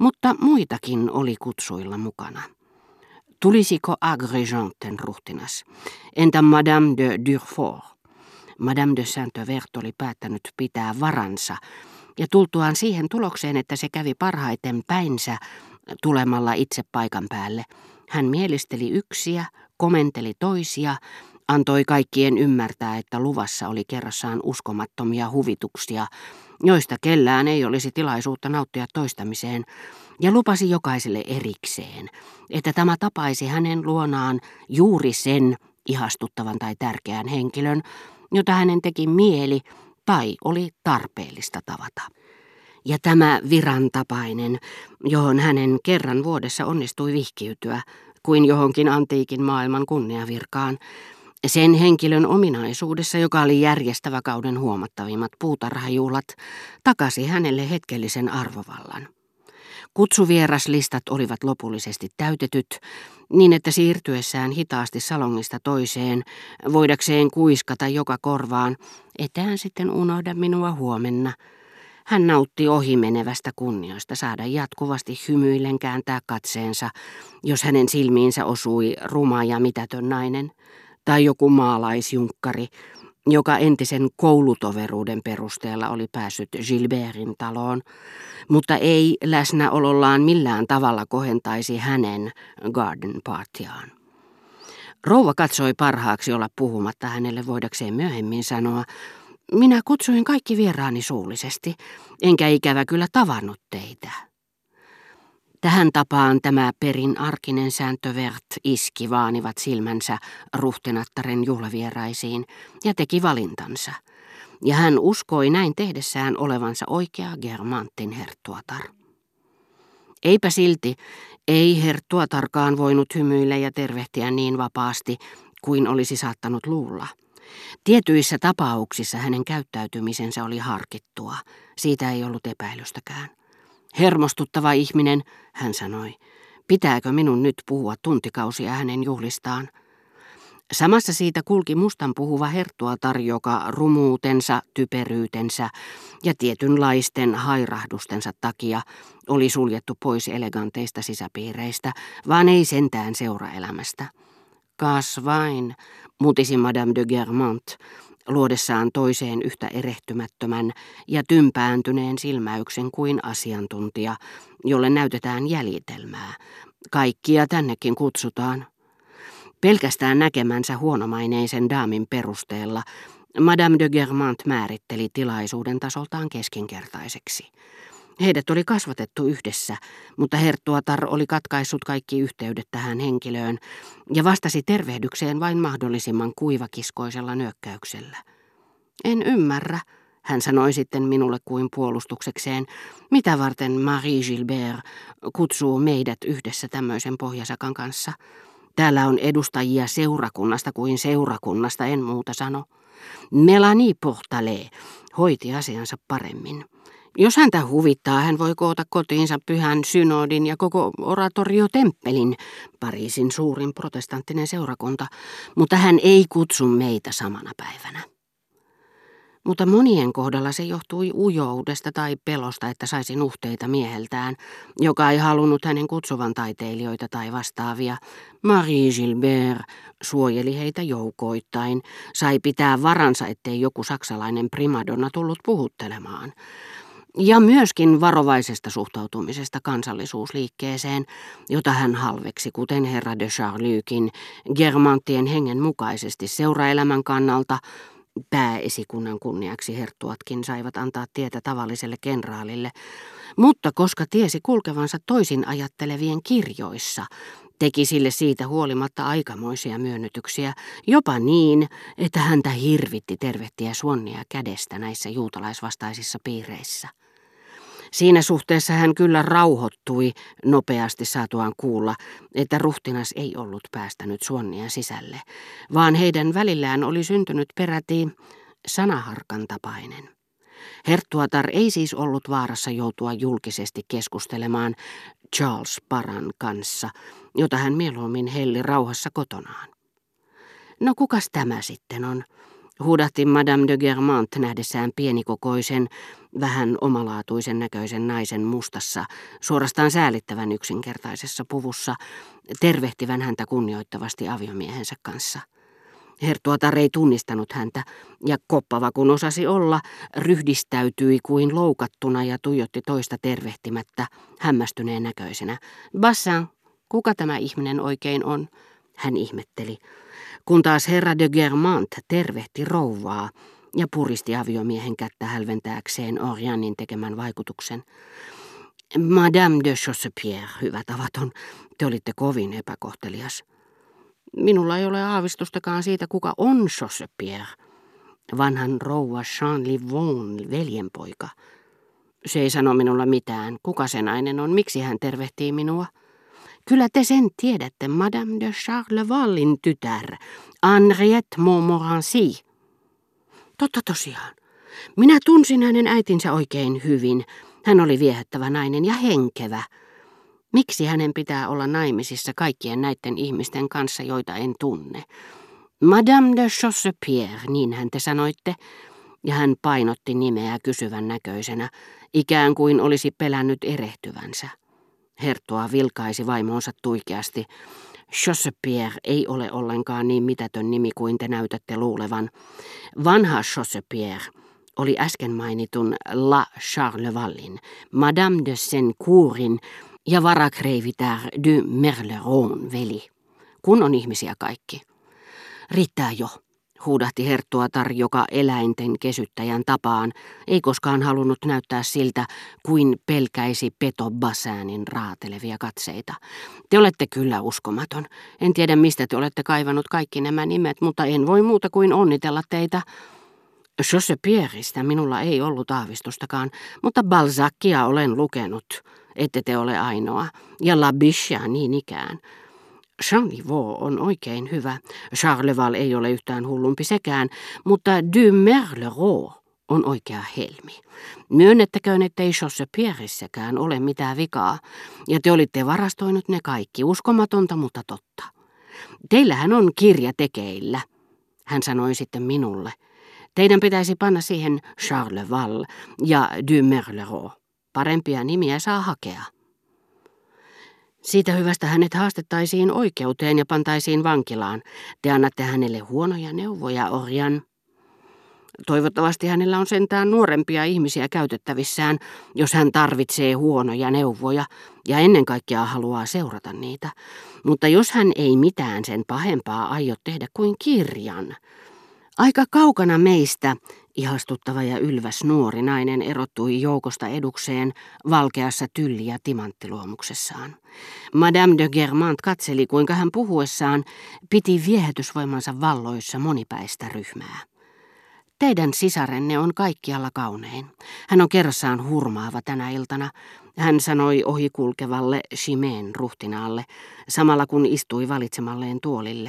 Mutta muitakin oli kutsuilla mukana. Tulisiko Agrégentten ruhtinas? Entä Madame de Durfort? Madame de Saint-Vert oli päättänyt pitää varansa, ja tultuaan siihen tulokseen, että se kävi parhaiten päinsä tulemalla itse paikan päälle. Hän mielisteli yksiä, komenteli toisia, antoi kaikkien ymmärtää, että luvassa oli kerrassaan uskomattomia huvituksia, joista kellään ei olisi tilaisuutta nauttia toistamiseen, ja lupasi jokaiselle erikseen, että tämä tapaisi hänen luonaan juuri sen ihastuttavan tai tärkeän henkilön, jota hänen teki mieli tai oli tarpeellista tavata. Ja tämä virantapainen, johon hänen kerran vuodessa onnistui vihkiytyä, kuin johonkin antiikin maailman kunniavirkaan, sen henkilön ominaisuudessa, joka oli järjestävä kauden huomattavimmat puutarhajuhlat, takasi hänelle hetkellisen arvovallan. Kutsuvieraslistat olivat lopullisesti täytetyt, niin että siirtyessään hitaasti salongista toiseen, voidakseen kuiskata joka korvaan, etään sitten unohda minua huomenna. Hän nautti ohimenevästä kunniasta saada jatkuvasti hymyillen kääntää katseensa, jos hänen silmiinsä osui ruma ja mitätön nainen, tai joku maalaisjunkkari, joka entisen koulutoveruuden perusteella oli päässyt Gilbertin taloon, mutta ei läsnäolollaan millään tavalla kohentaisi hänen garden partyaan. Rouva katsoi parhaaksi olla puhumatta hänelle voidakseen myöhemmin sanoa, minä kutsuin kaikki vieraani suullisesti, enkä ikävä kyllä tavannut teitä. Tähän tapaan tämä perinarkinen Saint-Euverte iski vaanivat silmänsä ruhtinattaren juhlavieraisiin ja teki valintansa. Ja hän uskoi näin tehdessään olevansa oikea Guermantesin herttuatar. Eipä silti, ei herttuatarkaan voinut hymyillä ja tervehtiä niin vapaasti kuin olisi saattanut luulla. Tietyissä tapauksissa hänen käyttäytymisensä oli harkittua, siitä ei ollut epäilystäkään. Hermostuttava ihminen, hän sanoi, pitääkö minun nyt puhua tuntikausia hänen juhlistaan? Samassa siitä kulki mustan puhuva herttuatar, joka rumuutensa, typeryytensä ja tietynlaisten hairahdustensa takia oli suljettu pois eleganteista sisäpiireistä, vaan ei sentään seuraelämästä. Kas vain, mutisi Madame de Guermantes, luodessaan toiseen yhtä erehtymättömän ja tympääntyneen silmäyksen kuin asiantuntija, jolle näytetään jäljitelmää. Kaikkia tännekin kutsutaan. Pelkästään näkemänsä huonomaineisen daamin perusteella Madame de Guermantes määritteli tilaisuuden tasoltaan keskinkertaiseksi. Heidät oli kasvatettu yhdessä, mutta herttuatar oli katkaissut kaikki yhteydet tähän henkilöön ja vastasi tervehdykseen vain mahdollisimman kuivakiskoisella nyökkäyksellä. En ymmärrä, hän sanoi sitten minulle kuin puolustuksekseen, mitä varten Marie Gilbert kutsuu meidät yhdessä tämmöisen pohjasakan kanssa. Täällä on edustajia seurakunnasta kuin seurakunnasta, en muuta sano. Melanie Portale hoiti asiansa paremmin. Jos häntä huvittaa, hän voi koota kotiinsa pyhän synodin ja koko oratoriotemppelin, Pariisin suurin protestanttinen seurakunta, mutta hän ei kutsu meitä samana päivänä. Mutta monien kohdalla se johtui ujoudesta tai pelosta, että saisi nuhteita mieheltään, joka ei halunnut hänen kutsuvan taiteilijoita tai vastaavia. Marie Gilbert suojeli heitä joukoittain, sai pitää varansa, ettei joku saksalainen primadonna tullut puhuttelemaan. Ja myöskin varovaisesta suhtautumisesta kansallisuusliikkeeseen, jota hän halveksi, kuten herra de Charleuxkin, Guermantesien hengen mukaisesti seuraelämän kannalta. Pääesikunnan kunniaksi herttuatkin saivat antaa tietä tavalliselle kenraalille, mutta koska tiesi kulkevansa toisin ajattelevien kirjoissa, teki sille siitä huolimatta aikamoisia myönnytyksiä, jopa niin, että häntä hirvitti tervehtiä suonnia kädestä näissä juutalaisvastaisissa piireissä. Siinä suhteessa hän kyllä rauhoittui nopeasti saatuaan kuulla, että ruhtinas ei ollut päästänyt suonnia sisälle, vaan heidän välillään oli syntynyt peräti sanaharkan tapainen. Herttuatar ei siis ollut vaarassa joutua julkisesti keskustelemaan Charles Paran kanssa, jota hän mieluummin helli rauhassa kotonaan. No kukas tämä sitten on? Huudahti Madame de Guermantes nähdessään pienikokoisen, vähän omalaatuisen näköisen naisen mustassa, suorastaan säälittävän yksinkertaisessa puvussa, tervehtivän häntä kunnioittavasti aviomiehensä kanssa. Herttuatar ei tunnistanut häntä, ja koppava kun osasi olla, ryhdistäytyi kuin loukattuna ja tuijotti toista tervehtimättä, hämmästyneen näköisenä. Bassin, kuka tämä ihminen oikein on? Hän ihmetteli. Kun taas herra de Guermantes tervehti rouvaa ja puristi aviomiehen kättä hälventääkseen Orianin tekemän vaikutuksen. Madame de Chaussepierre, hyvä tavaton, te olitte kovin epäkohtelias. Minulla ei ole aavistustakaan siitä, kuka on Chaussepierre, vanhan rouva Jean-Livon veljenpoika. Se ei sano minulla mitään, kuka se nainen on, miksi hän tervehtii minua. Kyllä te sen tiedätte, Madame de Charlevalin tytär, Henriette Montmorency. Totta tosiaan. Minä tunsin hänen äitinsä oikein hyvin. Hän oli viehättävä nainen ja henkevä. Miksi hänen pitää olla naimisissa kaikkien näiden ihmisten kanssa, joita en tunne? Madame de Chaussepierre, niinhän te sanoitte. Ja hän painotti nimeä kysyvän näköisenä, ikään kuin olisi pelännyt erehtyvänsä. Herttua vilkaisi vaimonsa tuikeasti. Chaussepierre ei ole ollenkaan niin mitätön nimi kuin te näytätte luulevan. Vanha Chaussepierre oli äsken mainitun La Charlevalin, Madame de Saint-Courin ja varakreivitar de Merleron veli. Kun on ihmisiä kaikki. Riittää jo, huudahti Herttuatar, joka eläinten kesyttäjän tapaan ei koskaan halunnut näyttää siltä, kuin pelkäisi petobasäänin raatelevia katseita. Te olette kyllä uskomaton. En tiedä, mistä te olette kaivanut kaikki nämä nimet, mutta en voi muuta kuin onnitella teitä. Chaussepierrestä minulla ei ollut aavistustakaan, mutta Balzacia olen lukenut, ette te ole ainoa, ja Labichea niin ikään. Jean-Livo on oikein hyvä. Charleval ei ole yhtään hullumpi sekään, mutta du Merleron on oikea helmi. Myönnettäköön, ettei Chaussepierressäkään ole mitään vikaa. Ja te olitte varastoinut ne kaikki, uskomatonta, mutta totta. Teillähän on kirja tekeillä, hän sanoi sitten minulle. Teidän pitäisi panna siihen Charleval ja du Merleron. Parempia nimiä saa hakea. Siitä hyvästä hänet haastettaisiin oikeuteen ja pantaisiin vankilaan. Te annatte hänelle huonoja neuvoja, Orjan. Toivottavasti hänellä on sentään nuorempia ihmisiä käytettävissään, jos hän tarvitsee huonoja neuvoja ja ennen kaikkea haluaa seurata niitä. Mutta jos hän ei mitään sen pahempaa aio tehdä kuin kirjan. Aika kaukana meistä ihastuttava ja ylväs nuori nainen erottui joukosta edukseen valkeassa tylli- ja timanttiluomuksessaan. Madame de Guermantes katseli, kuinka hän puhuessaan piti viehätysvoimansa valloissa monipäistä ryhmää. Teidän sisarenne on kaikkialla kaunein. Hän on kerrassaan hurmaava tänä iltana, hän sanoi ohikulkevalle Chimeen ruhtinaalle, samalla kun istui valitsemalleen tuolille.